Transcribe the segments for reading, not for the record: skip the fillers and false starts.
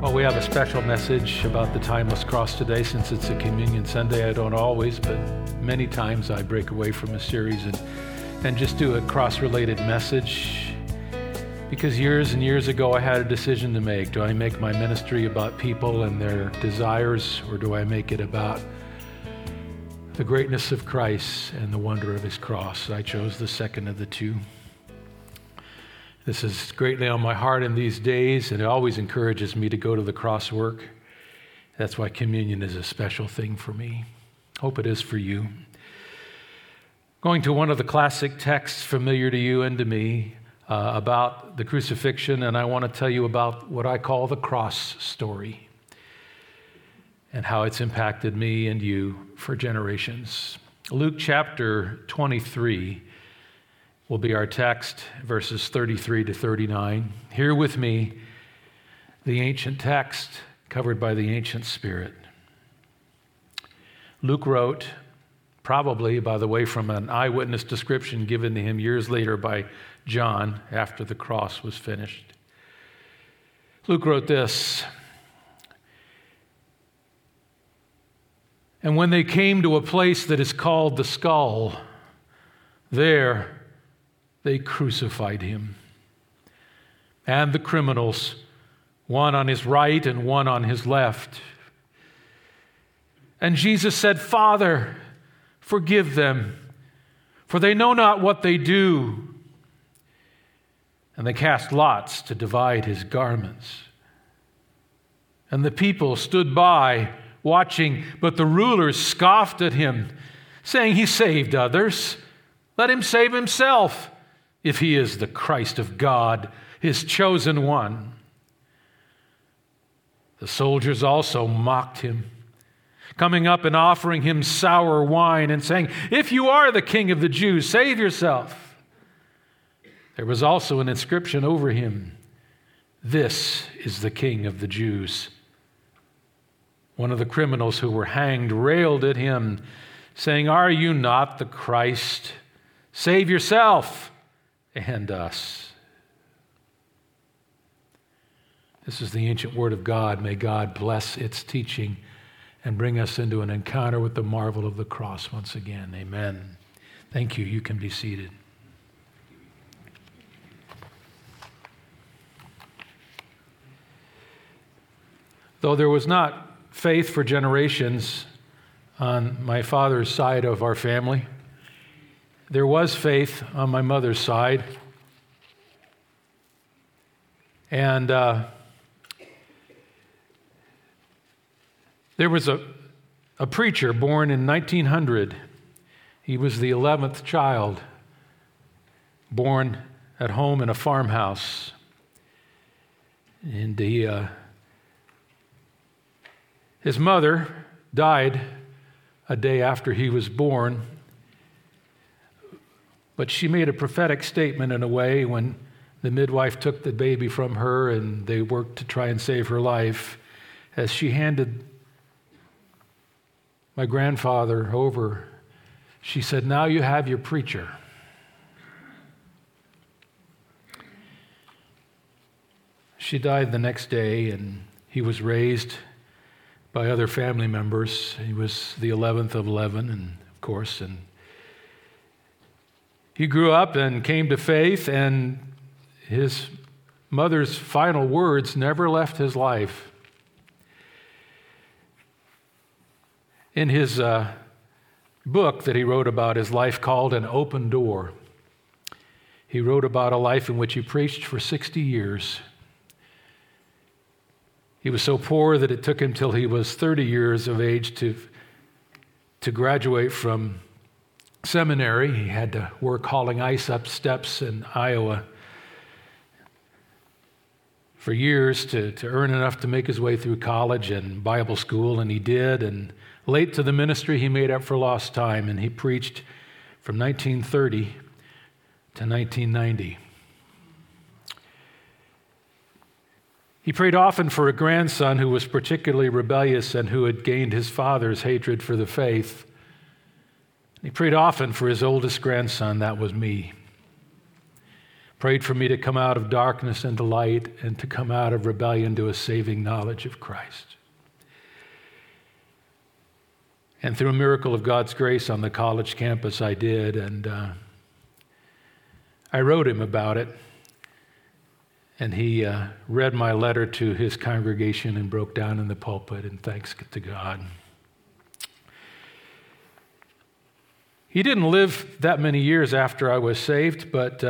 Well, we have a special message about the timeless cross today. Since it's a Communion Sunday, I don't always, but many times I break away from a series and just do a cross-related message. Because years and years ago, I had a decision to make. Do I make my ministry about people and their desires, or do I make it about the greatness of Christ and the wonder of his cross? I chose the second of the two. This is greatly on my heart in these days, and it always encourages me to go to the cross work. That's why communion is a special thing for me. Hope it is for you. Going to one of the classic texts familiar to you and to me about the crucifixion, and I want to tell you about what I call the cross story and how it's impacted me and you for generations. Luke chapter 23 will be our text, verses 33 to 39. Hear with me the ancient text covered by the ancient spirit. Luke wrote, probably, by the way, from an eyewitness description given to him years later by John after the cross was finished. Luke wrote this: "And when they came to a place that is called the Skull, there they crucified him, and the criminals, one on his right and one on his left. And Jesus said, 'Father, forgive them, for they know not what they do.' And they cast lots to divide his garments. And the people stood by, watching, but the rulers scoffed at him, saying, 'He saved others. Let him save himself, if he is the Christ of God, his chosen one.' The soldiers also mocked him, coming up and offering him sour wine and saying, 'If you are the King of the Jews, save yourself.' There was also an inscription over him, 'This is the King of the Jews.' One of the criminals who were hanged railed at him, saying, 'Are you not the Christ? Save yourself and us.'" This is the ancient word of God. May God bless its teaching and bring us into an encounter with the marvel of the cross once again. Amen. Thank you. You can be seated. Though there was not faith for generations on my father's side of our family, there was faith on my mother's side, and there was a preacher born in 1900. He was the 11th child, born at home in a farmhouse, and his mother died a day after he was born. But she made a prophetic statement in a way when the midwife took the baby from her and they worked to try and save her life. As she handed my grandfather over, she said, "Now you have your preacher." She died the next day, and he was raised by other family members. He was the 11th of 11, and of course, and he grew up and came to faith, and his mother's final words never left his life. In his book that he wrote about his life called An Open Door, he wrote about a life in which he preached for 60 years. He was so poor that it took him till he was 30 years of age to graduate from seminary. He had to work hauling ice up steps in Iowa for years to earn enough to make his way through college and Bible school, and he did. And late to the ministry, he made up for lost time, and he preached from 1930 to 1990. He prayed often for a grandson who was particularly rebellious and who had gained his father's hatred for the faith. He prayed often for his oldest grandson, that was me. Prayed for me to come out of darkness into light and to come out of rebellion to a saving knowledge of Christ. And through a miracle of God's grace on the college campus, I did, and I wrote him about it. And he read my letter to his congregation and broke down in the pulpit, and thanks to God. He didn't live that many years after I was saved, but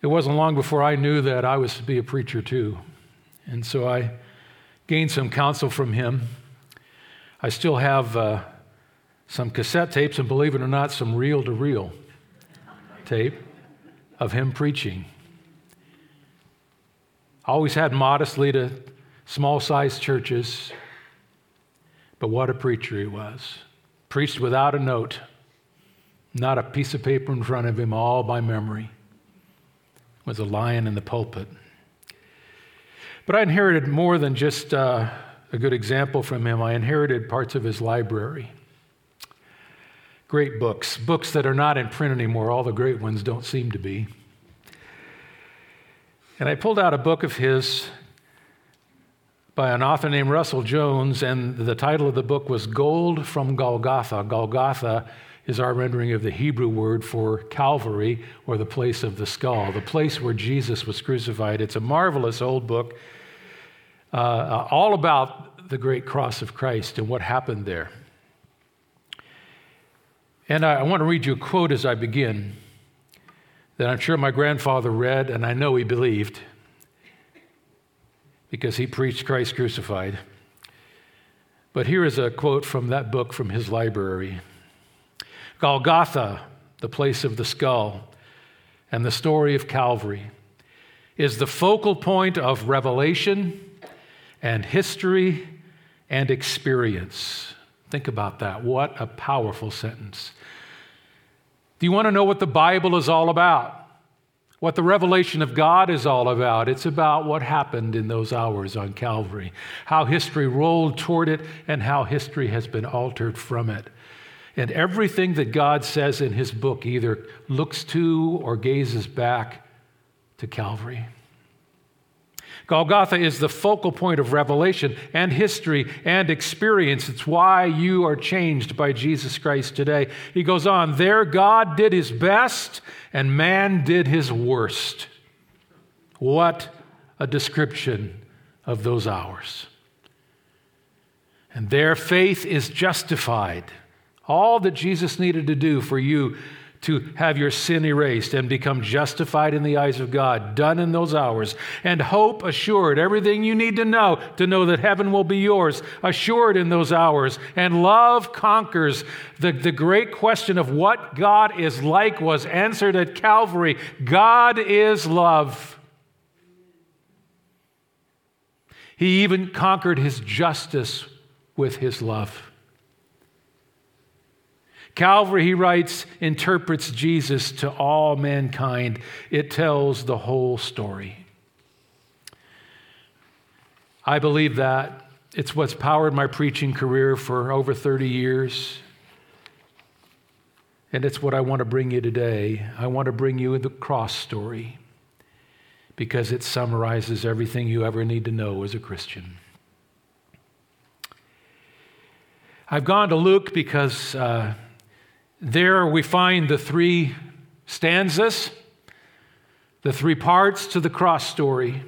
it wasn't long before I knew that I was to be a preacher too. And so I gained some counsel from him. I still have some cassette tapes, and believe it or not, some reel-to-reel tape of him preaching. I always had modestly to small-sized churches, but what a preacher he was. Preached without a note, not a piece of paper in front of him, all by memory. Was a lion in the pulpit. But I inherited more than just a good example from him. I inherited parts of his library. Great books, books that are not in print anymore. All the great ones don't seem to be. And I pulled out a book of his by an author named Russell Jones, and the title of the book was Gold from Golgotha. Golgotha is our rendering of the Hebrew word for Calvary, or the place of the skull, the place where Jesus was crucified. It's a marvelous old book all about the great cross of Christ and what happened there. And I want to read you a quote as I begin that I'm sure my grandfather read, and I know he believed because he preached Christ crucified. But here is a quote from that book from his library. Golgotha, the place of the skull, and the story of Calvary is the focal point of revelation and history and experience. Think about that. What a powerful sentence. Do you want to know what the Bible is all about? What the revelation of God is all about? It's about what happened in those hours on Calvary, how history rolled toward it, and how history has been altered from it. And everything that God says in his book either looks to or gazes back to Calvary. Golgotha is the focal point of revelation and history and experience. It's why you are changed by Jesus Christ today. He goes on, there God did his best and man did his worst. What a description of those hours. And their faith is justified. All that Jesus needed to do for you to have your sin erased and become justified in the eyes of God, done in those hours, and hope assured, everything you need to know that heaven will be yours, assured in those hours, and love conquers. The great question of what God is like was answered at Calvary. God is love. He even conquered his justice with his love. Calvary, he writes, interprets Jesus to all mankind. It tells the whole story. I believe that. It's what's powered my preaching career for over 30 years. And it's what I want to bring you today. I want to bring you the cross story because it summarizes everything you ever need to know as a Christian. I've gone to Luke because there we find the three stanzas, the three parts to the cross story.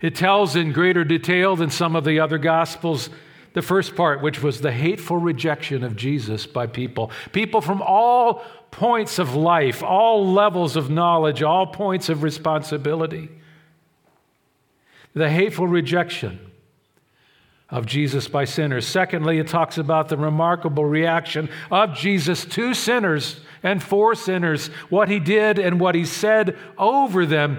It tells in greater detail than some of the other Gospels the first part, which was the hateful rejection of Jesus by people. People from all points of life, all levels of knowledge, all points of responsibility. The hateful rejection of Jesus by sinners. Secondly, it talks about the remarkable reaction of Jesus to sinners and for sinners, what he did and what he said over them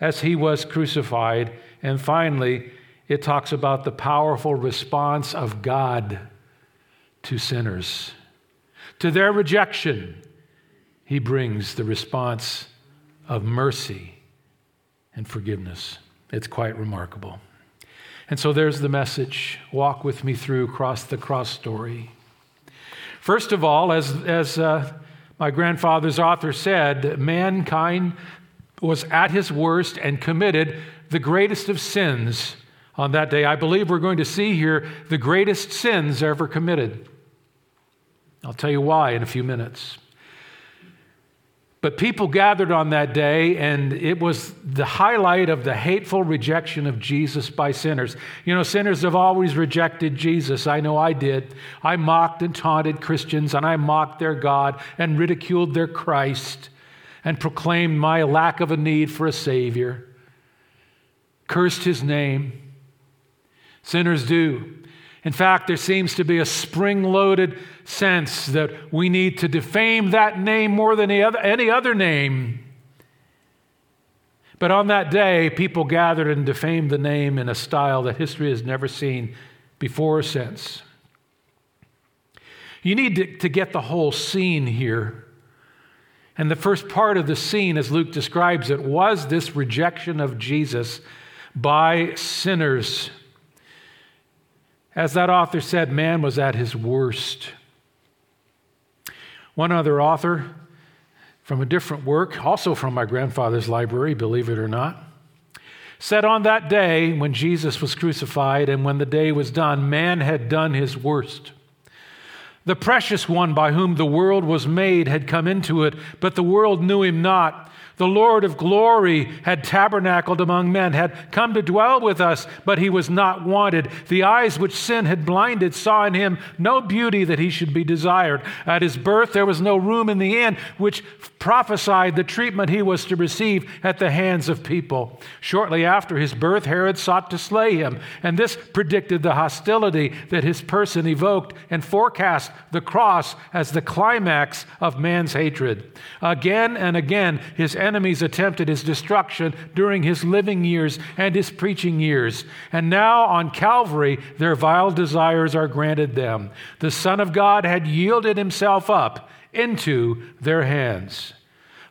as he was crucified. And finally, it talks about the powerful response of God to sinners. To their rejection, he brings the response of mercy and forgiveness. It's quite remarkable. And so there's the message. Walk with me through the cross story. First of all, as my grandfather's author said, mankind was at his worst and committed the greatest of sins on that day. I believe we're going to see here the greatest sins ever committed. I'll tell you why in a few minutes. But people gathered on that day, and it was the highlight of the hateful rejection of Jesus by sinners. You know, sinners have always rejected Jesus. I know I did. I mocked and taunted Christians, and I mocked their God and ridiculed their Christ and proclaimed my lack of a need for a Savior, cursed his name. Sinners do. In fact, there seems to be a spring-loaded sense that we need to defame that name more than any other name. But on that day, people gathered and defamed the name in a style that history has never seen before or since. You need to get the whole scene here. And the first part of the scene, as Luke describes it, was this rejection of Jesus by sinners. As that author said, man was at his worst. One other author from a different work, also from my grandfather's library, believe it or not, said on that day when Jesus was crucified and when the day was done, man had done his worst. The precious one by whom the world was made had come into it, but the world knew him not. The Lord of glory had tabernacled among men, had come to dwell with us, but he was not wanted. The eyes which sin had blinded saw in him no beauty that he should be desired. At his birth there was no room in the inn, which prophesied the treatment he was to receive at the hands of people. Shortly after his birth, Herod sought to slay him, and this predicted the hostility that his person evoked and forecast the cross as the climax of man's hatred. Again and again, his enemies attempted his destruction during his living years and his preaching years. And now on Calvary, their vile desires are granted them. The Son of God had yielded himself up into their hands.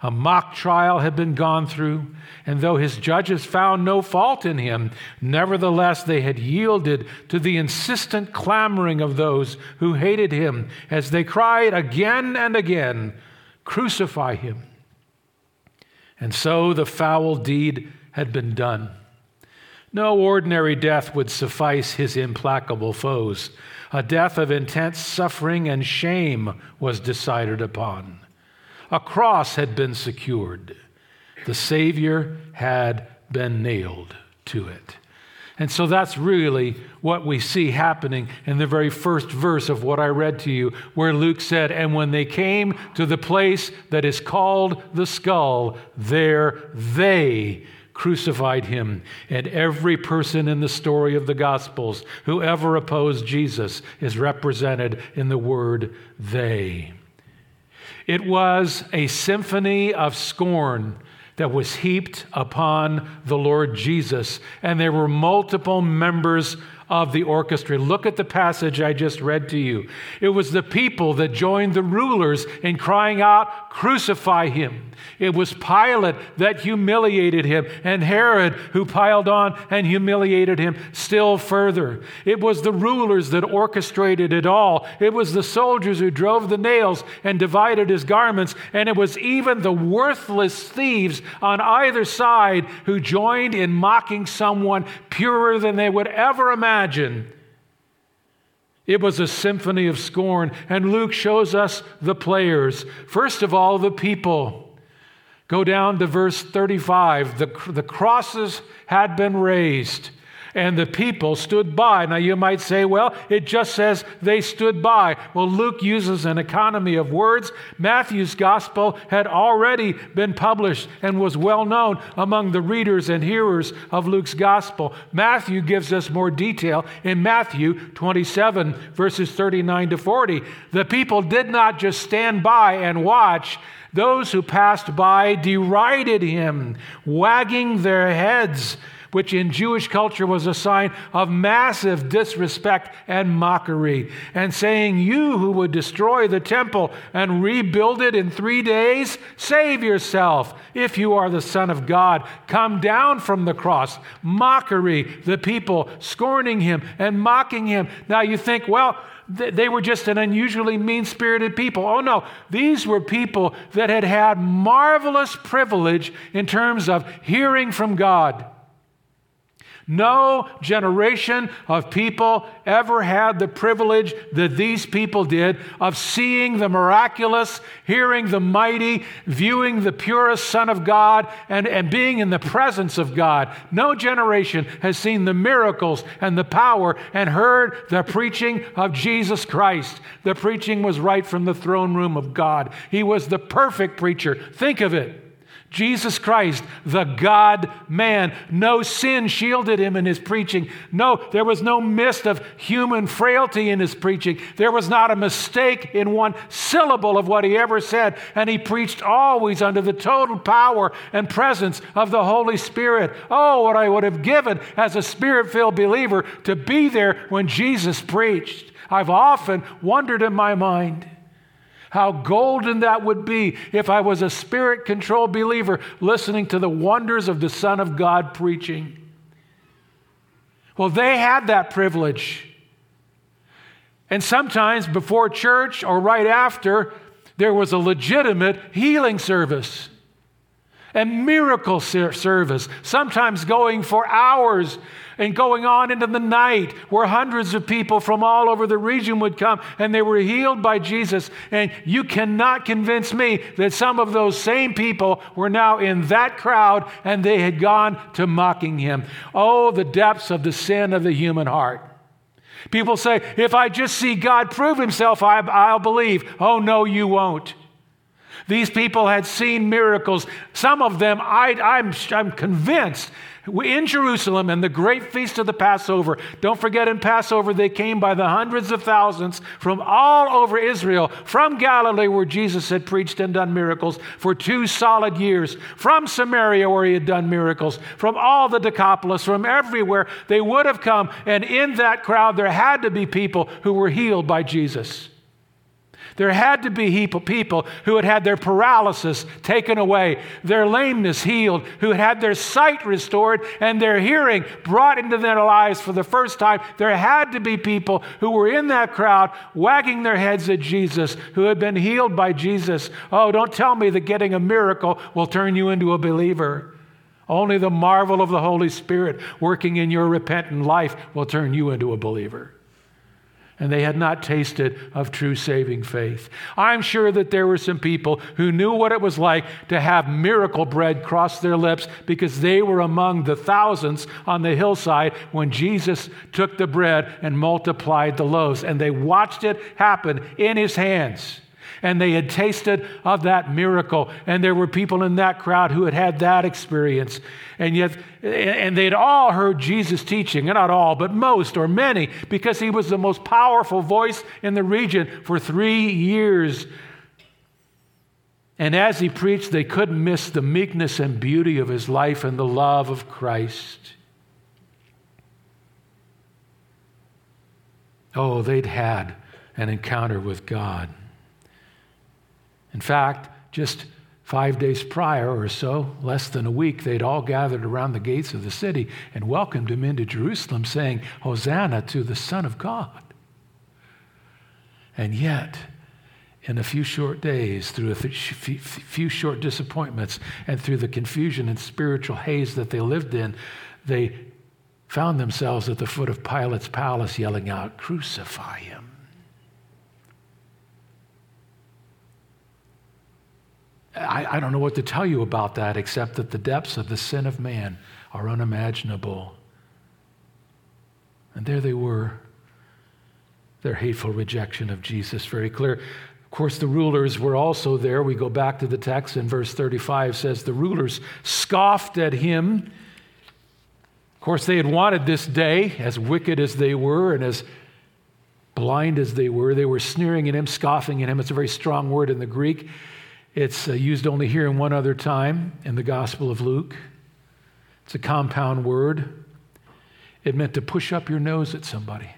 A mock trial had been gone through, and though his judges found no fault in him, nevertheless they had yielded to the insistent clamoring of those who hated him as they cried again and again, "Crucify him." And so the foul deed had been done. No ordinary death would suffice his implacable foes. A death of intense suffering and shame was decided upon. A cross had been secured. The Savior had been nailed to it. And so that's really what we see happening in the very first verse of what I read to you, where Luke said, "And when they came to the place that is called the skull, there they crucified him." And every person in the story of the Gospels who ever opposed Jesus is represented in the word "they." It was a symphony of scorn that was heaped upon the Lord Jesus. And there were multiple members of the orchestra. Look at the passage I just read to you. It was the people that joined the rulers in crying out, "Crucify him." It was Pilate that humiliated him, and Herod who piled on and humiliated him still further. It was the rulers that orchestrated it all. It was the soldiers who drove the nails and divided his garments, and it was even the worthless thieves on either side who joined in mocking someone purer than they would ever imagine. It was a symphony of scorn, and Luke shows us the players. First of all, the people. Go down to verse 35. The crosses had been raised, and the people stood by. Now you might say, well, it just says they stood by. Well, Luke uses an economy of words. Matthew's gospel had already been published and was well known among the readers and hearers of Luke's gospel. Matthew gives us more detail in Matthew 27, verses 39 to 40. The people did not just stand by and watch. Those who passed by derided him, wagging their heads, which in Jewish culture was a sign of massive disrespect and mockery, and saying, "You who would destroy the temple and rebuild it in 3 days, save yourself. If you are the Son of God, come down from the cross." Mockery, the people scorning him and mocking him. Now you think, well, they were just an unusually mean-spirited people. Oh no, these were people that had had marvelous privilege in terms of hearing from God. No generation of people ever had the privilege that these people did of seeing the miraculous, hearing the mighty, viewing the purest Son of God, and being in the presence of God. No generation has seen the miracles and the power and heard the preaching of Jesus Christ. The preaching was right from the throne room of God. He was the perfect preacher. Think of it. Jesus Christ, the God-man. No sin shielded him in his preaching. No, there was no mist of human frailty in his preaching. There was not a mistake in one syllable of what he ever said. And he preached always under the total power and presence of the Holy Spirit. Oh, what I would have given as a Spirit-filled believer to be there when Jesus preached. I've often wondered in my mind how golden that would be if I was a Spirit-controlled believer listening to the wonders of the Son of God preaching. Well, they had that privilege. And sometimes before church or right after, there was a legitimate healing service and miracle service, sometimes going for hours and going on into the night, where hundreds of people from all over the region would come and they were healed by Jesus. And you cannot convince me that some of those same people were now in that crowd and they had gone to mocking him. Oh, the depths of the sin of the human heart. People say, if I just see God prove himself, I'll believe. Oh, no, you won't. These people had seen miracles. Some of them, I'm convinced, in Jerusalem and the great feast of the Passover. Don't forget, in Passover, they came by the hundreds of thousands from all over Israel, from Galilee, where Jesus had preached and done miracles for 2 solid years, from Samaria, where he had done miracles, from all the Decapolis, from everywhere. They would have come, and in that crowd, there had to be people who were healed by Jesus. There had to be people who had had their paralysis taken away, their lameness healed, who had had their sight restored and their hearing brought into their lives for the first time. There had to be people who were in that crowd wagging their heads at Jesus, who had been healed by Jesus. Oh, don't tell me that getting a miracle will turn you into a believer. Only the marvel of the Holy Spirit working in your repentant life will turn you into a believer. And they had not tasted of true saving faith. I'm sure that there were some people who knew what it was like to have miracle bread cross their lips, because they were among the thousands on the hillside when Jesus took the bread and multiplied the loaves. And they watched it happen in his hands. And they had tasted of that miracle. And there were people in that crowd who had had that experience. And they'd all heard Jesus teaching. And not all, but most or many, because he was the most powerful voice in the region for 3 years. And as he preached, they couldn't miss the meekness and beauty of his life and the love of Christ. Oh, they'd had an encounter with God. In fact, just 5 days prior or so, less than a week, they'd all gathered around the gates of the city and welcomed him into Jerusalem, saying, "Hosanna to the Son of God." And yet, in a few short days, through a few short disappointments, and through the confusion and spiritual haze that they lived in, they found themselves at the foot of Pilate's palace yelling out, "Crucify him." I don't know what to tell you about that, except that the depths of the sin of man are unimaginable. And there they were, their hateful rejection of Jesus, very clear. Of course, the rulers were also there. We go back to the text in verse 35 says, the rulers scoffed at him. Of course, they had wanted this day, as wicked as they were and as blind as they were sneering at him, scoffing at him. It's a very strong word in the Greek. It's used only here and one other time in the Gospel of Luke. It's a compound word. It meant to push up your nose at somebody.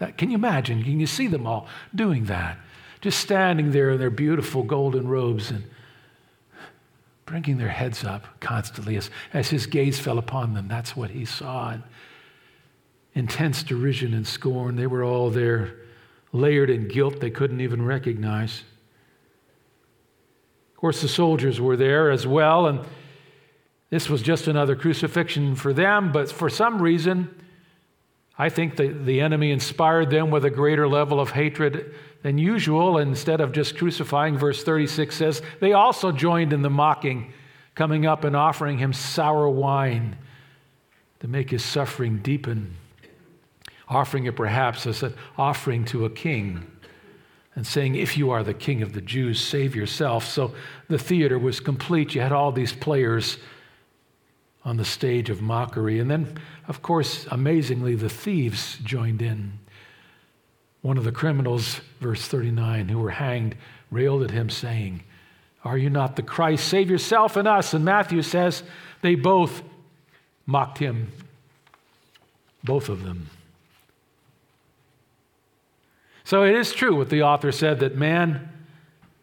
That, can you imagine? Can you see them all doing that? Just standing there in their beautiful golden robes and bringing their heads up constantly as his gaze fell upon them. That's what he saw. And intense derision and scorn. They were all there, layered in guilt they couldn't even recognize. Of course, the soldiers were there as well, and this was just another crucifixion for them, but for some reason, I think the enemy inspired them with a greater level of hatred than usual. Instead of just crucifying, verse 36 says, they also joined in the mocking, coming up and offering him sour wine to make his suffering deepen, offering it perhaps as an offering to a king, and saying, if you are the king of the Jews, save yourself. So the theater was complete. You had all these players on the stage of mockery. And then, of course, amazingly, the thieves joined in. One of the criminals, verse 39, who were hanged, railed at him, saying, are you not the Christ? Save yourself and us. And Matthew says they both mocked him, both of them. So it is true what the author said, that man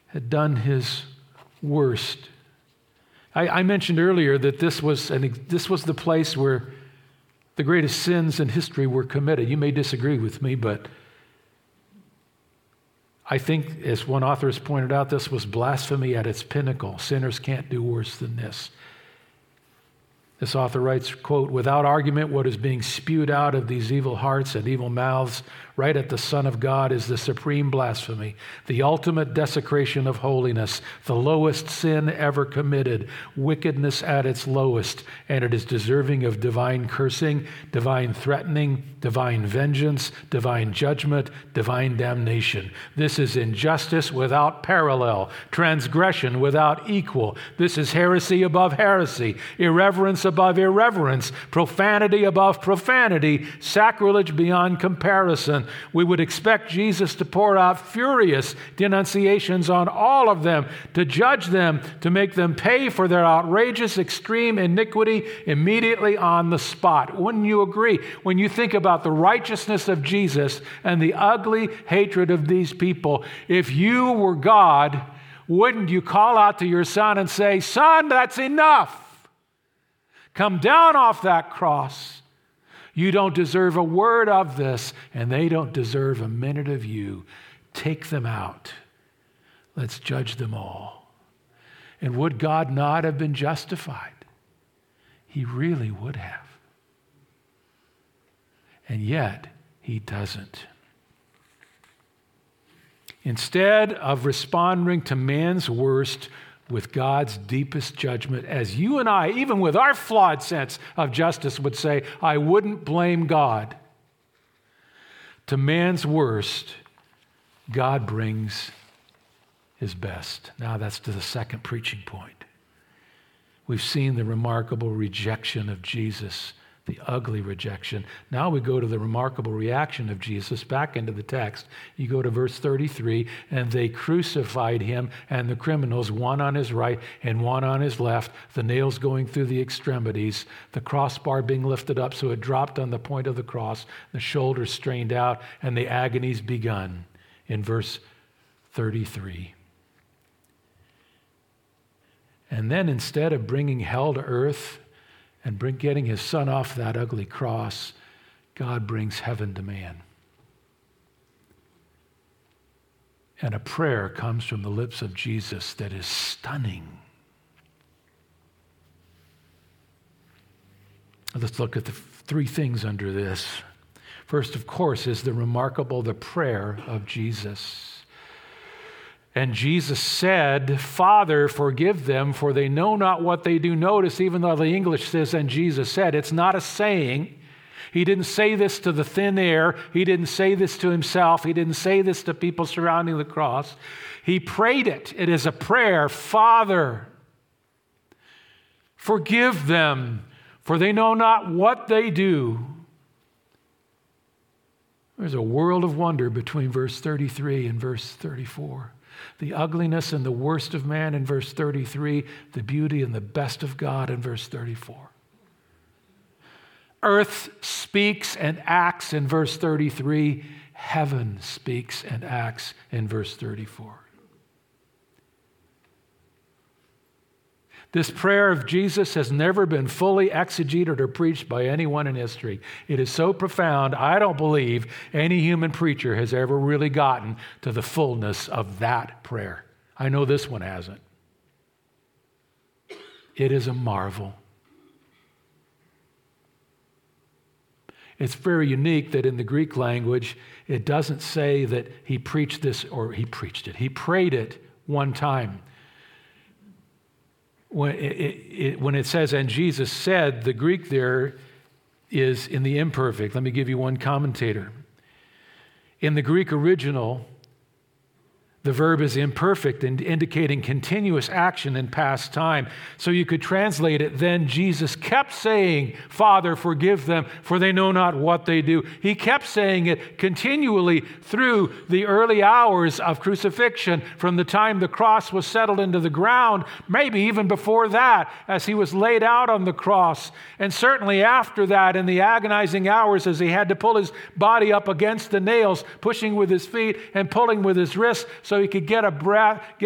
had done his worst. I mentioned earlier that this was the place where the greatest sins in history were committed. You may disagree with me, but I think, as one author has pointed out, this was blasphemy at its pinnacle. Sinners can't do worse than this. This author writes, quote, without argument, what is being spewed out of these evil hearts and evil mouths right at the Son of God is the supreme blasphemy, the ultimate desecration of holiness, the lowest sin ever committed, wickedness at its lowest, and it is deserving of divine cursing, divine threatening, divine vengeance, divine judgment, divine damnation. This is injustice without parallel, transgression without equal. This is heresy above heresy, irreverence above irreverence, profanity above profanity, sacrilege beyond comparison. We would expect Jesus to pour out furious denunciations on all of them, to judge them, to make them pay for their outrageous, extreme iniquity immediately on the spot. Wouldn't you agree? When you think about the righteousness of Jesus and the ugly hatred of these people, if you were God, wouldn't you call out to your Son and say, Son, that's enough. Come down off that cross. You don't deserve a word of this, and they don't deserve a minute of you. Take them out. Let's judge them all. And would God not have been justified? He really would have. And yet, he doesn't. Instead of responding to man's worst with God's deepest judgment, as you and I, even with our flawed sense of justice, would say, I wouldn't blame God. To man's worst, God brings his best. Now that's to the second preaching point. We've seen the remarkable rejection of Jesus, the ugly rejection. Now we go to the remarkable reaction of Jesus back into the text. You go to verse 33, and they crucified him and the criminals, one on his right and one on his left, the nails going through the extremities, the crossbar being lifted up so it dropped on the point of the cross, the shoulders strained out, and the agonies begun in verse 33. And then instead of bringing hell to earth, and getting his Son off that ugly cross, God brings heaven to man. And a prayer comes from the lips of Jesus that is stunning. Let's look at the three things under this. First, of course, is the prayer of Jesus. And Jesus said, Father, forgive them, for they know not what they do. Notice, even though the English says, and Jesus said, it's not a saying. He didn't say this to the thin air. He didn't say this to himself. He didn't say this to people surrounding the cross. He prayed it. It is a prayer. Father, forgive them, for they know not what they do. There's a world of wonder between verse 33 and verse 34. The ugliness and the worst of man in verse 33, the beauty and the best of God in verse 34. Earth speaks and acts in verse 33. Heaven speaks and acts in verse 34. This prayer of Jesus has never been fully exegeted or preached by anyone in history. It is so profound, I don't believe any human preacher has ever really gotten to the fullness of that prayer. I know this one hasn't. It is a marvel. It's very unique that in the Greek language, it doesn't say that he preached this or he preached it. He prayed it one time. When it says, and Jesus said, the Greek there is in the imperfect. Let me give you one commentator. In the Greek original, the verb is imperfect, indicating continuous action in past time. So you could translate it, then Jesus kept saying, Father, forgive them, for they know not what they do. He kept saying it continually through the early hours of crucifixion, from the time the cross was settled into the ground, maybe even before that, as he was laid out on the cross. And certainly after that, in the agonizing hours, as he had to pull his body up against the nails, pushing with his feet and pulling with his wrists, so he could get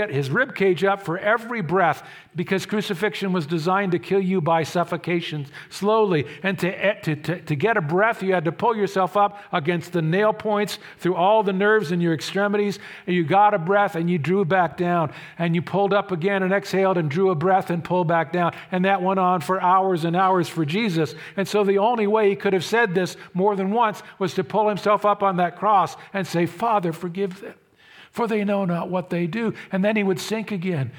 his rib cage up for every breath, because crucifixion was designed to kill you by suffocation slowly. And to get a breath, you had to pull yourself up against the nail points through all the nerves in your extremities. And you got a breath and you drew back down, and you pulled up again and exhaled and drew a breath and pulled back down. And that went on for hours and hours for Jesus. And so the only way he could have said this more than once was to pull himself up on that cross and say, Father, forgive them, for they know not what they do. And then he would sink again.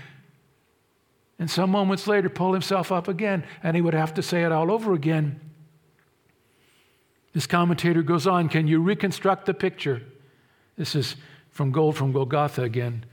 And some moments later, pull himself up again, and he would have to say it all over again. This commentator goes on, can you reconstruct the picture? This is from Gold from Golgotha again.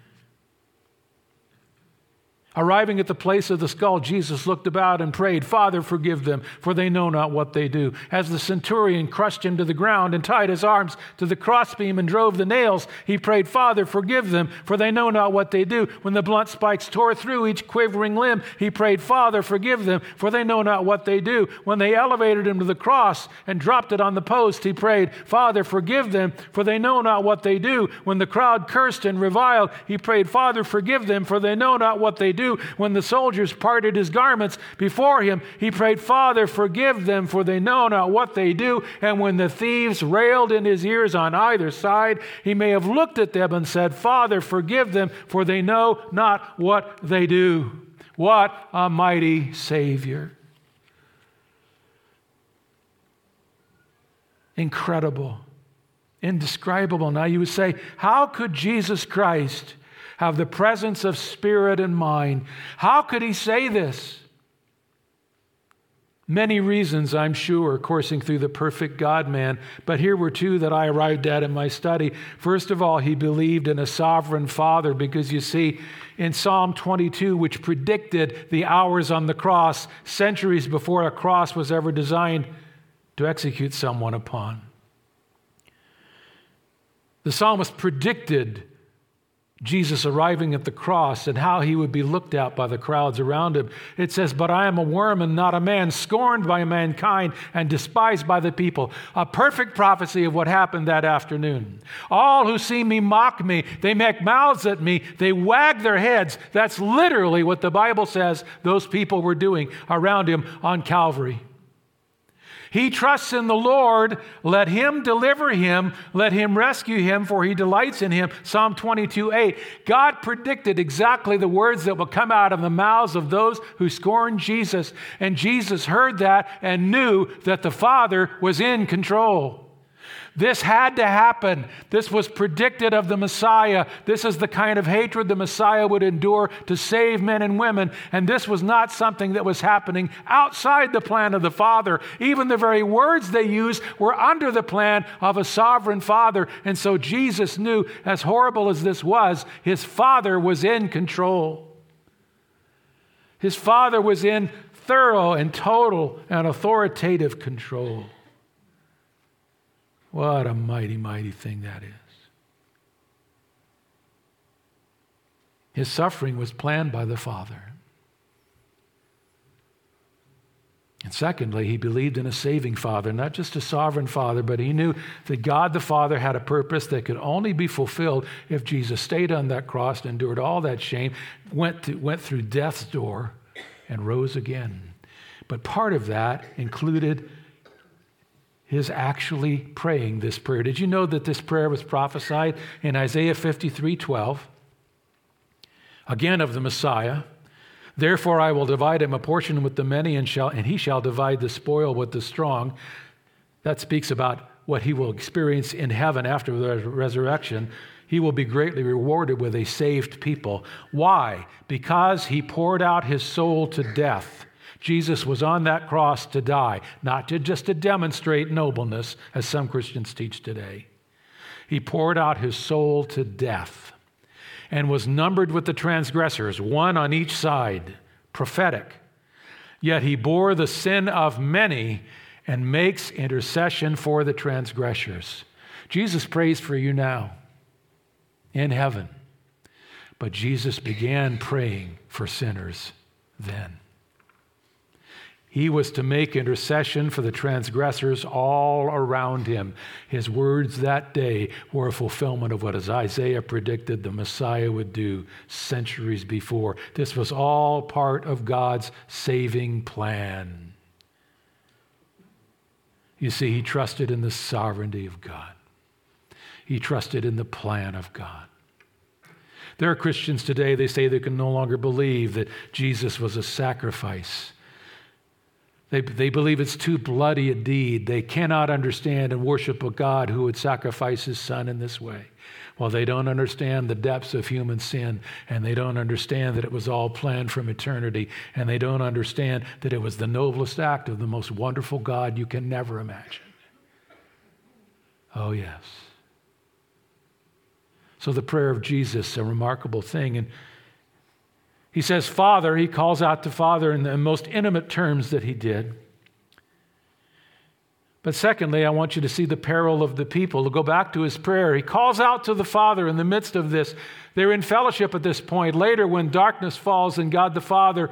Arriving at the place of the skull, Jesus looked about and prayed, Father, forgive them, for they know not what they do. As the centurion crushed him to the ground and tied his arms to the crossbeam and drove the nails, he prayed, Father, forgive them, for they know not what they do. When the blunt spikes tore through each quivering limb, he prayed, Father, forgive them, for they know not what they do. When they elevated him to the cross and dropped it on the post, he prayed, Father, forgive them, for they know not what they do. When the crowd cursed and reviled, he prayed, Father, forgive them, for they know not what they do. When the soldiers parted his garments before him, he prayed, Father, forgive them, for they know not what they do. And when the thieves railed in his ears on either side, he may have looked at them and said, Father, forgive them, for they know not what they do. What a mighty Savior. Incredible. Indescribable. Now you would say, how could Jesus Christ have the presence of spirit and mind? How could he say this? Many reasons, I'm sure, coursing through the perfect God-man, but here were two that I arrived at in my study. First of all, he believed in a sovereign Father, because you see, in Psalm 22, which predicted the hours on the cross, centuries before a cross was ever designed to execute someone upon, the psalmist predicted Jesus arriving at the cross and how he would be looked at by the crowds around him. It says, but I am a worm and not a man, scorned by mankind and despised by the people. A perfect prophecy of what happened that afternoon. All who see me mock me. They make mouths at me. They wag their heads. That's literally what the Bible says those people were doing around him on Calvary. He trusts in the Lord. Let him deliver him. Let him rescue him, for he delights in him. Psalm 22:8. God predicted exactly the words that will come out of the mouths of those who scorn Jesus. And Jesus heard that and knew that the Father was in control. This had to happen. This was predicted of the Messiah. This is the kind of hatred the Messiah would endure to save men and women. And this was not something that was happening outside the plan of the Father. Even the very words they used were under the plan of a sovereign Father. And so Jesus knew, as horrible as this was, his Father was in control. His Father was in thorough and total and authoritative control. What a mighty, mighty thing that is. His suffering was planned by the Father. And secondly, he believed in a saving Father, not just a sovereign Father, but he knew that God the Father had a purpose that could only be fulfilled if Jesus stayed on that cross and endured all that shame, went through death's door, and rose again. But part of that included his actually praying this prayer. Did you know that this prayer was prophesied in Isaiah 53:12? Again of the Messiah. Therefore I will divide him a portion with the many, and he shall divide the spoil with the strong. That speaks about what he will experience in heaven after the resurrection. He will be greatly rewarded with a saved people. Why? Because he poured out his soul to death. Jesus was on that cross to die, not to just to demonstrate nobleness, as some Christians teach today. He poured out his soul to death and was numbered with the transgressors, one on each side, prophetic. Yet he bore the sin of many and makes intercession for the transgressors. Jesus prays for you now in heaven. But Jesus began praying for sinners then. He was to make intercession for the transgressors all around him. His words that day were a fulfillment of what Isaiah predicted the Messiah would do centuries before. This was all part of God's saving plan. You see, he trusted in the sovereignty of God. He trusted in the plan of God. There are Christians today, they say they can no longer believe that Jesus was a sacrifice. They believe it's too bloody a deed. They cannot understand and worship a God who would sacrifice his son in this way. Well, they don't understand the depths of human sin, and they don't understand that it was all planned from eternity, and they don't understand that it was the noblest act of the most wonderful God you can never imagine. Oh, yes. So the prayer of Jesus, a remarkable thing. And he says, Father, he calls out to Father in the most intimate terms that he did. But secondly, I want you to see the peril of the people. To go back to his prayer, he calls out to the Father in the midst of this. They're in fellowship at this point. Later, when darkness falls and God the Father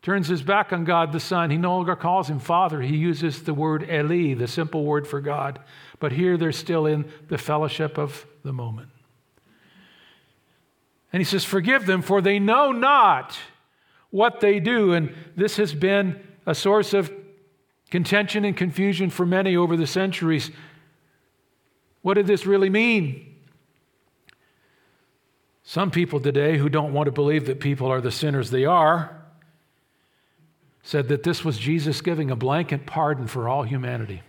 turns his back on God the Son, he no longer calls him Father. He uses the word Eli, the simple word for God. But here they're still in the fellowship of the moment. And he says, forgive them, for they know not what they do. And this has been a source of contention and confusion for many over the centuries. What did this really mean? Some people today who don't want to believe that people are the sinners they are said that this was Jesus giving a blanket pardon for all humanity.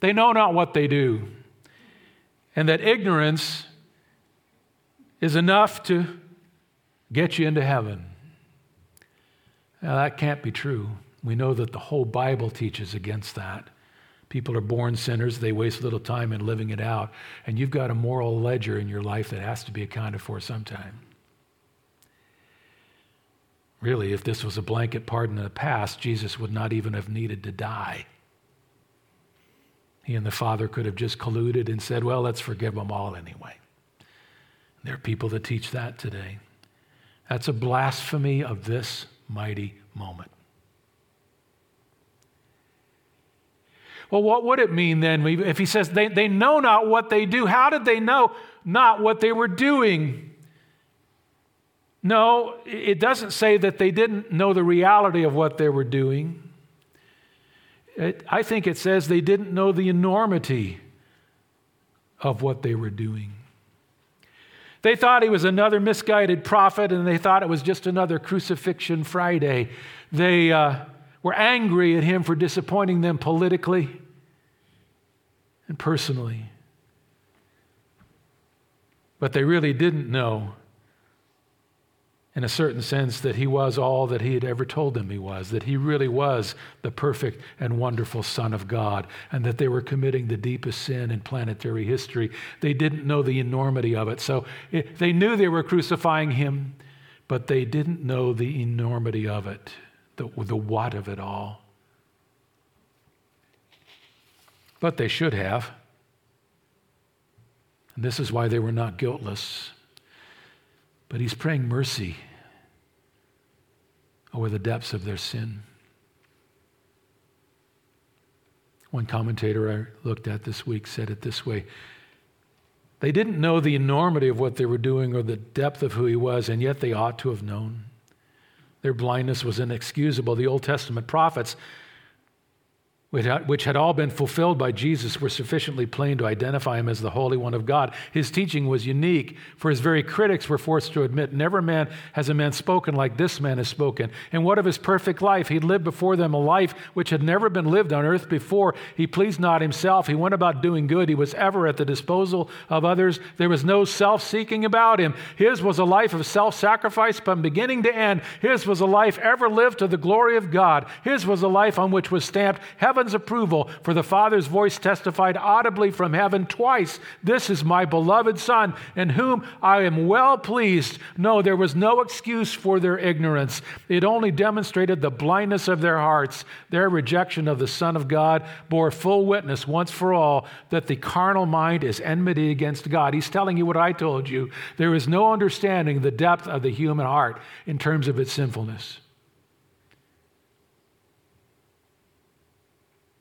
They know not what they do. And that ignorance is enough to get you into heaven. Now, that can't be true. We know that the whole Bible teaches against that. People are born sinners. They waste little time in living it out. And you've got a moral ledger in your life that has to be accounted for sometime. Really, if this was a blanket pardon in the past, Jesus would not even have needed to die. He and the Father could have just colluded and said, well, let's forgive them all anyway. There are people that teach that today. That's a blasphemy of this mighty moment. Well, what would it mean then if he says they know not what they do? How did they know not what they were doing? No, it doesn't say that they didn't know the reality of what they were doing. I think it says they didn't know the enormity of what they were doing. They thought he was another misguided prophet, and they thought it was just another Crucifixion Friday. They were angry at him for disappointing them politically. and personally. But they really didn't know, in a certain sense, that he was all that he had ever told them he was, that he really was the perfect and wonderful Son of God, and that they were committing the deepest sin in planetary history. They didn't know the enormity of it. So they knew they were crucifying him, but they didn't know the enormity of it, the what of it all. But they should have. And this is why they were not guiltless. But he's praying mercy over the depths of their sin. One commentator I looked at this week said it this way: they didn't know the enormity of what they were doing or the depth of who he was, and yet they ought to have known. Their blindness was inexcusable. The Old Testament prophets, which had all been fulfilled by Jesus, were sufficiently plain to identify him as the Holy One of God. His teaching was unique, for his very critics were forced to admit, never man has a man spoken like this man has spoken. And what of his perfect life? He lived before them a life which had never been lived on earth before. He pleased not himself. He went about doing good. He was ever at the disposal of others. There was no self-seeking about him. His was a life of self-sacrifice from beginning to end. His was a life ever lived to the glory of God. His was a life on which was stamped heaven approval, for the Father's voice testified audibly from heaven twice, "This is my beloved Son, in whom I am well pleased." No, there was no excuse for their ignorance. It only demonstrated the blindness of their hearts. Their rejection of the Son of God bore full witness once for all that the carnal mind is enmity against God. He's telling you what I told you. There is no understanding the depth of the human heart in terms of its sinfulness.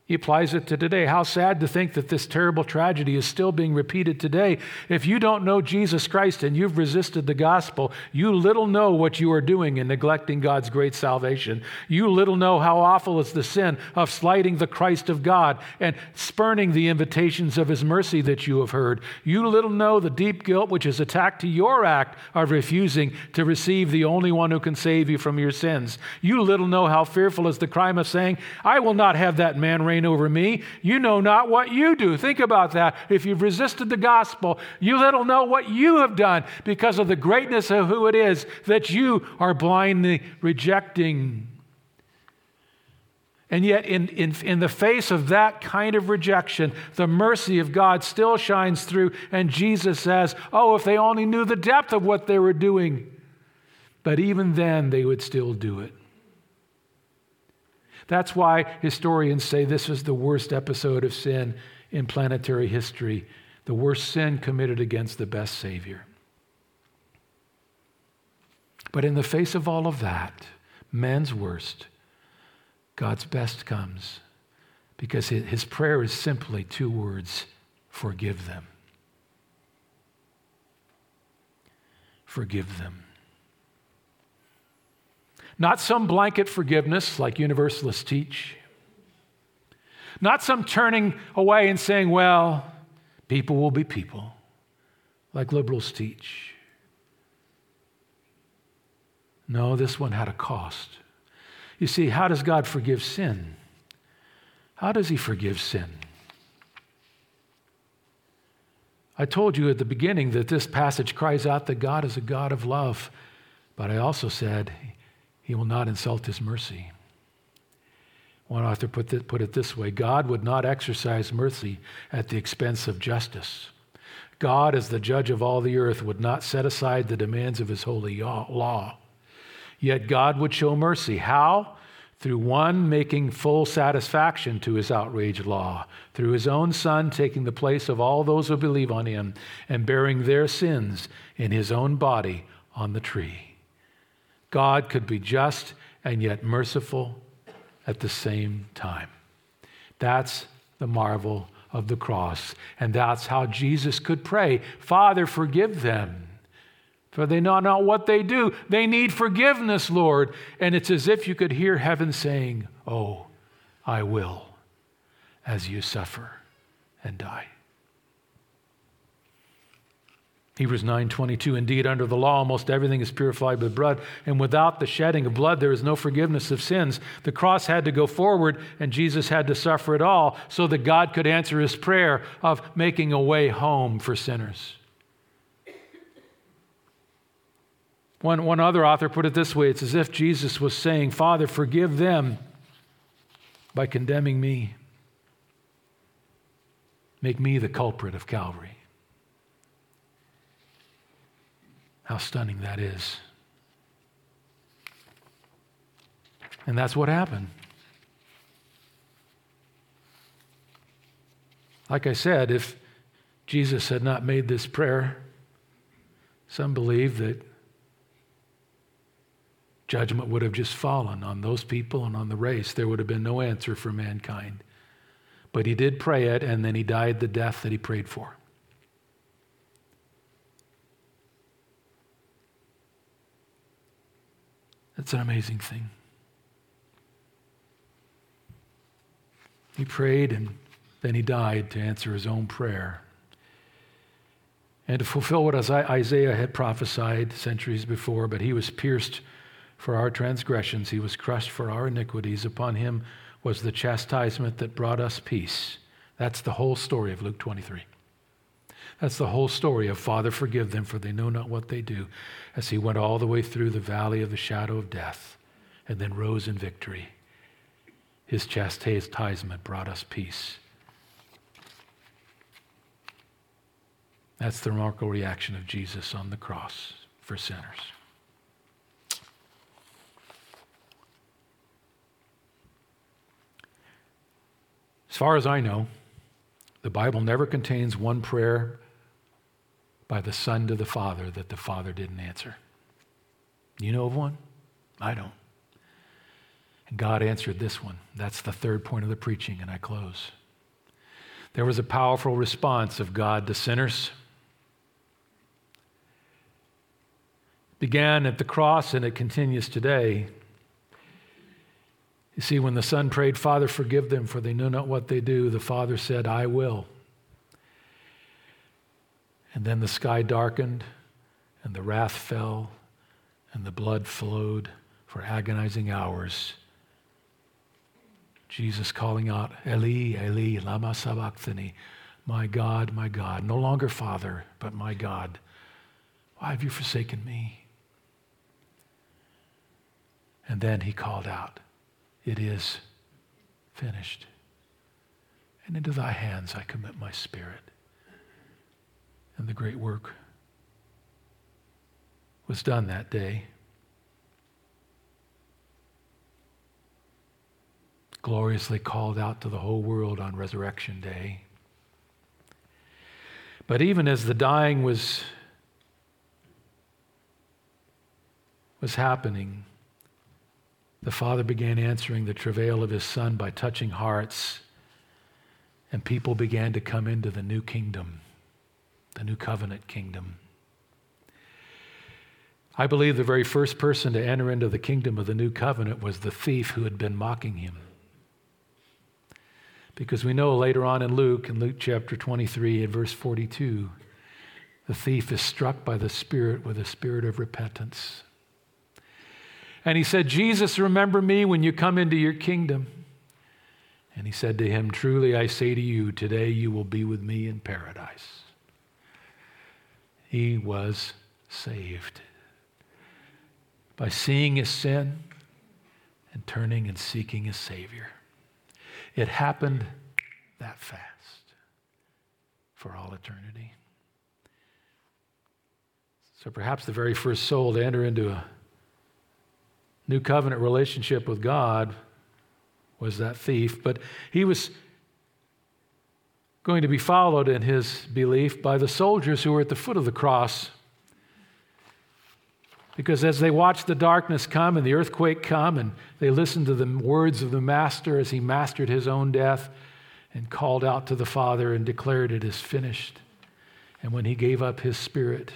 He applies it to today. How sad to think that this terrible tragedy is still being repeated today. If you don't know Jesus Christ and you've resisted the gospel, you little know what you are doing in neglecting God's great salvation. You little know how awful is the sin of slighting the Christ of God and spurning the invitations of his mercy that you have heard. You little know the deep guilt which is attached to your act of refusing to receive the only one who can save you from your sins. You little know how fearful is the crime of saying, "I will not have that man reign over me." You know not what you do. Think about that. If you've resisted the gospel, you little know what you have done because of the greatness of who it is that you are blindly rejecting. And yet in the face of that kind of rejection, the mercy of God still shines through, and Jesus says, oh, if they only knew the depth of what they were doing. But even then, they would still do it. That's why historians say this is the worst episode of sin in planetary history, the worst sin committed against the best Savior. But in the face of all of that, man's worst, God's best comes, because his prayer is simply two words: forgive them. Forgive them. Not some blanket forgiveness like universalists teach. Not some turning away and saying, well, people will be people, like liberals teach. No, this one had a cost. You see, how does God forgive sin? How does he forgive sin? I told you at the beginning that this passage cries out that God is a God of love, but I also said he will not insult his mercy. One author put it this way: God would not exercise mercy at the expense of justice. God, as the judge of all the earth, would not set aside the demands of his holy law. Yet God would show mercy. How? Through one making full satisfaction to his outraged law, through his own Son taking the place of all those who believe on him and bearing their sins in his own body on the tree. God could be just and yet merciful at the same time. That's the marvel of the cross. And that's how Jesus could pray, "Father, forgive them, for they know not what they do. They need forgiveness, Lord." And it's as if you could hear heaven saying, "Oh, I will," as you suffer and die. Hebrews 9:22, indeed, under the law, almost everything is purified with blood, and without the shedding of blood, there is no forgiveness of sins. The cross had to go forward, and Jesus had to suffer it all so that God could answer his prayer of making a way home for sinners. One other author put it this way, it's as if Jesus was saying, Father, forgive them by condemning me. Make me the culprit of Calvary. How stunning that is. And that's what happened. Like I said, if Jesus had not made this prayer, some believe that judgment would have just fallen on those people and on the race. There would have been no answer for mankind. But he did pray it, and then he died the death that he prayed for. It's an amazing thing. He prayed and then he died to answer his own prayer and to fulfill what Isaiah had prophesied centuries before, but he was pierced for our transgressions. He was crushed for our iniquities. Upon him was the chastisement that brought us peace. That's the whole story of Luke 23. That's the whole story of Father, forgive them, for they know not what they do, as he went all the way through the valley of the shadow of death and then rose in victory. His chastisement brought us peace. That's the remarkable reaction of Jesus on the cross for sinners. As far as I know, the Bible never contains one prayer by the Son to the Father that the Father didn't answer. You know of one? I don't. And God answered this one. That's the third point of the preaching, and I close. There was a powerful response of God to sinners. It began at the cross, and it continues today. You see, when the Son prayed, Father, forgive them, for they know not what they do, the Father said, I will. And then the sky darkened, and the wrath fell, and the blood flowed for agonizing hours. Jesus calling out, Eli, Eli, lama sabachthani, my God, no longer Father, but my God, why have you forsaken me? And then he called out, it is finished. And into thy hands I commit my spirit. And the great work was done that day. Gloriously called out to the whole world on Resurrection Day. But even as the dying was happening, the Father began answering the travail of his Son by touching hearts, and people began to come into the new kingdom, the new covenant kingdom. I believe the very first person to enter into the kingdom of the new covenant was the thief who had been mocking him. Because we know later on in Luke chapter 23 and verse 42, the thief is struck by the Spirit with a spirit of repentance. And he said, Jesus, remember me when you come into your kingdom. And he said to him, truly I say to you, today you will be with me in paradise. He was saved by seeing his sin and turning and seeking his Savior. It happened that fast for all eternity. So perhaps the very first soul to enter into a new covenant relationship with God was that thief, but he was going to be followed in his belief by the soldiers who were at the foot of the cross. Because as they watched the darkness come and the earthquake come, and they listened to the words of the Master as he mastered his own death and called out to the Father and declared, it is finished. And when he gave up his spirit,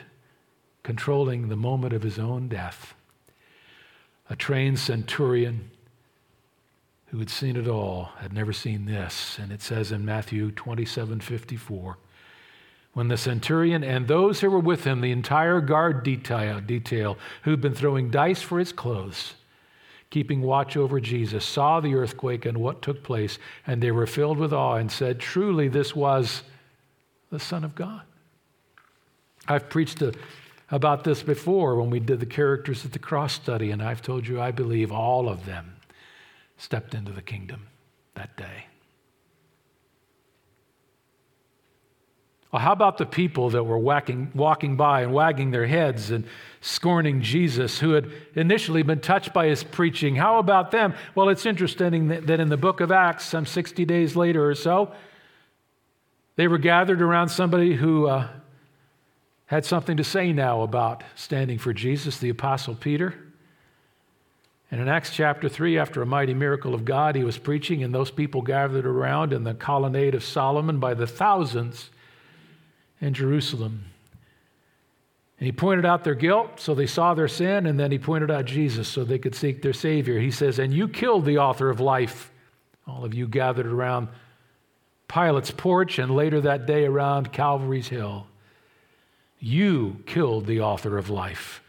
controlling the moment of his own death, a trained centurion who had seen it all had never seen this. And it says in Matthew 27:54, When the centurion and those who were with him, the entire guard detail who'd been throwing dice for his clothes, keeping watch over Jesus, saw the earthquake and what took place, and they were filled with awe and said, "Truly, this was the Son of God." I've preached about this before when we did the characters at the cross study, and I've told you I believe all of them stepped into the kingdom that day. Well, how about the people that were walking by and wagging their heads and scorning Jesus, who had initially been touched by his preaching? How about them? Well, it's interesting that in the book of Acts, some 60 days later or so, they were gathered around somebody who had something to say now about standing for Jesus, the Apostle Peter. And in Acts chapter 3, after a mighty miracle of God, he was preaching, and those people gathered around in the colonnade of Solomon by the thousands in Jerusalem. And he pointed out their guilt, so they saw their sin, and then he pointed out Jesus so they could seek their Savior. He says, "And you killed the author of life," all of you gathered around Pilate's porch and later that day around Calvary's hill. "You killed the author of life,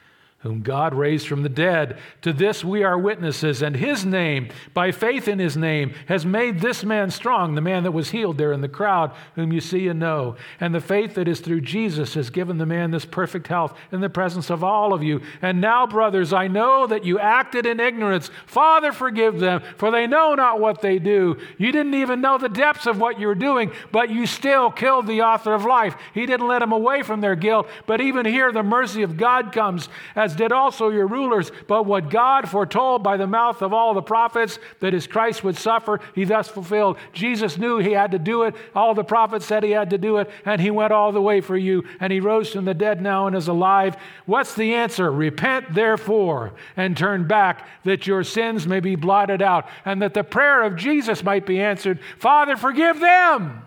whom God raised from the dead. To this we are witnesses, and his name, by faith in his name, has made this man strong," the man that was healed there in the crowd, whom you see and know. "And the faith that is through Jesus has given the man this perfect health in the presence of all of you. And now, brothers, I know that you acted in ignorance. Father, forgive them, for they know not what they do." You didn't even know the depths of what you were doing, but you still killed the author of life. He didn't let them away from their guilt, but even here the mercy of God comes, as did also your rulers. But what God foretold by the mouth of all the prophets, that his Christ would suffer, he thus fulfilled. Jesus knew he had to do it. All the prophets said he had to do it, and he went all the way for you, and he rose from the dead now and is alive. What's the answer? Repent therefore and turn back, that your sins may be blotted out, and that the prayer of Jesus might be answered. Father, forgive them.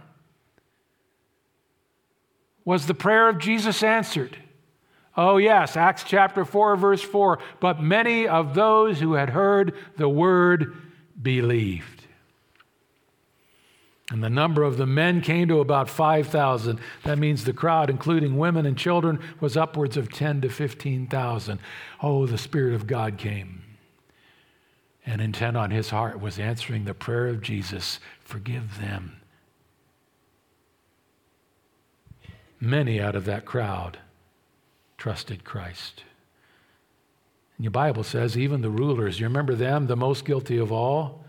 Was the prayer of Jesus answered? Oh yes, Acts chapter 4, verse 4. But many of those who had heard the word believed. And the number of the men came to about 5,000. That means the crowd, including women and children, was upwards of 10 to 15,000. Oh, the Spirit of God came. And intent on his heart was answering the prayer of Jesus, "Forgive them." Many out of that crowd trusted Christ. And your Bible says even the rulers, you remember them, the most guilty of all?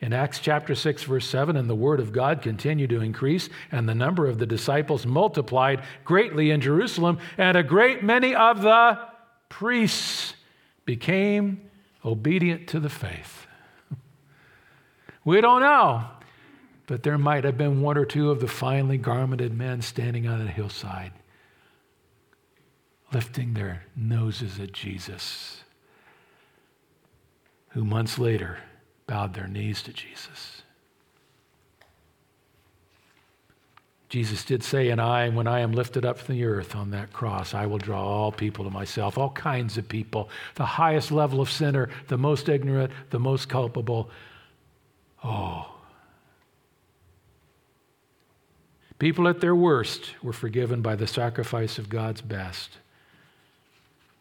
In Acts chapter 6, verse 7, and the word of God continued to increase, and the number of the disciples multiplied greatly in Jerusalem, and a great many of the priests became obedient to the faith. We don't know, but there might have been one or two of the finely garmented men standing on the hillside, lifting their noses at Jesus, who months later bowed their knees to Jesus. Jesus did say, "And I, when I am lifted up from the earth on that cross, I will draw all people to myself," all kinds of people, the highest level of sinner, the most ignorant, the most culpable. Oh. People at their worst were forgiven by the sacrifice of God's best.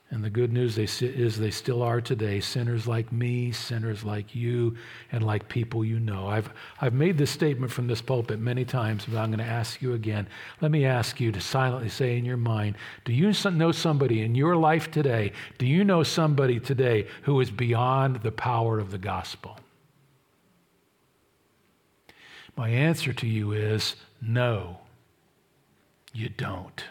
And the good news is they still are today, sinners like me, sinners like you, and like people you know. I've made this statement from this pulpit many times, but I'm going to ask you again. Let me ask you to silently say in your mind, do you know somebody in your life today? Do you know somebody today who is beyond the power of the gospel? My answer to you is no, you don't.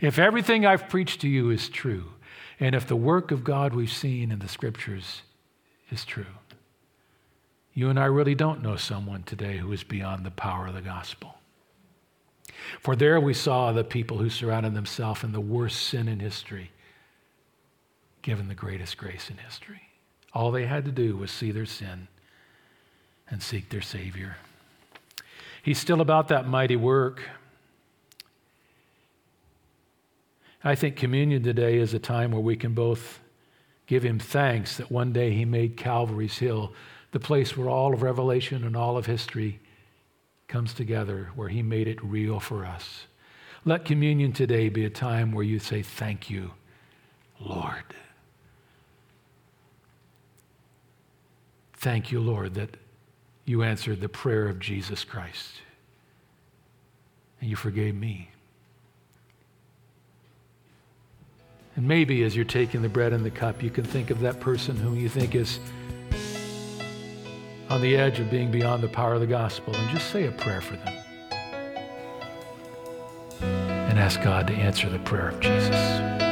If everything I've preached to you is true, and if the work of God we've seen in the Scriptures is true, you and I really don't know someone today who is beyond the power of the gospel. For there we saw the people who surrounded themselves in the worst sin in history, given the greatest grace in history. All they had to do was see their sin and seek their Savior. He's still about that mighty work. I think communion today is a time where we can both give him thanks that one day he made Calvary's Hill the place where all of Revelation and all of history comes together where he made it real for us. Let communion today be a time where you say, thank you, Lord. Thank you, Lord, that you answered the prayer of Jesus Christ and you forgave me. And maybe as you're taking the bread and the cup, you can think of that person whom you think is on the edge of being beyond the power of the gospel, and just say a prayer for them. And ask God to answer the prayer of Jesus.